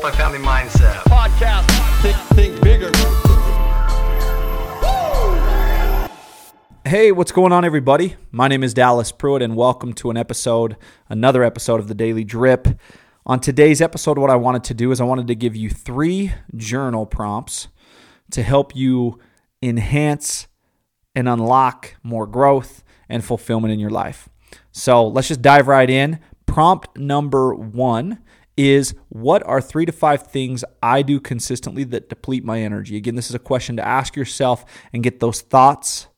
Multifamily Mindset Podcast. Think bigger. Hey, what's going on, everybody? My name is Dallas Pruitt, and welcome to another episode of The Daily Drip. On today's episode, what I wanted to do is I wanted to give you 3 journal prompts to help you enhance and unlock more growth and fulfillment in your life. So let's just dive right in. Prompt number 1 is, what are 3 to 5 things I do consistently that deplete my energy? Again, this is a question to ask yourself and get those thoughts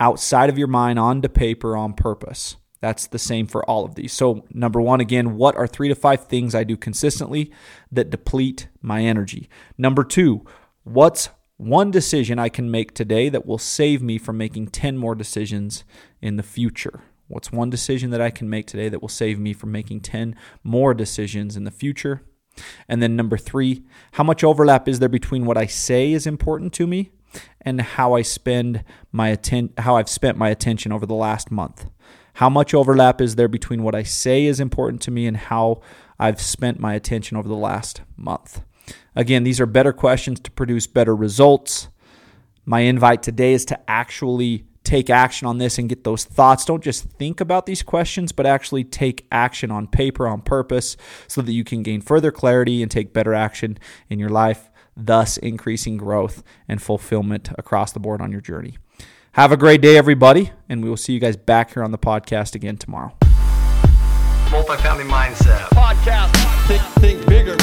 outside of your mind onto paper on purpose. That's the same for all of these. So number 1, again, what are 3 to 5 things I do consistently that deplete my energy? Number 2, what's one decision I can make today that will save me from making 10 more decisions in the future? What's one decision that I can make today that will save me from making 10 more decisions in the future? And then number 3, how much overlap is there between what I say is important to me and how I spend how I've spent my attention over the last month? How much overlap is there between what I say is important to me and how I've spent my attention over the last month? Again, these are better questions to produce better results. My invite today is to actually take action on this and get those thoughts. Don't just think about these questions, but actually take action on paper on purpose so that you can gain further clarity and take better action in your life, thus increasing growth and fulfillment across the board on your journey. Have a great day, everybody, and we will see you guys back here on the podcast again tomorrow. Multifamily Mindset Podcast. Think bigger.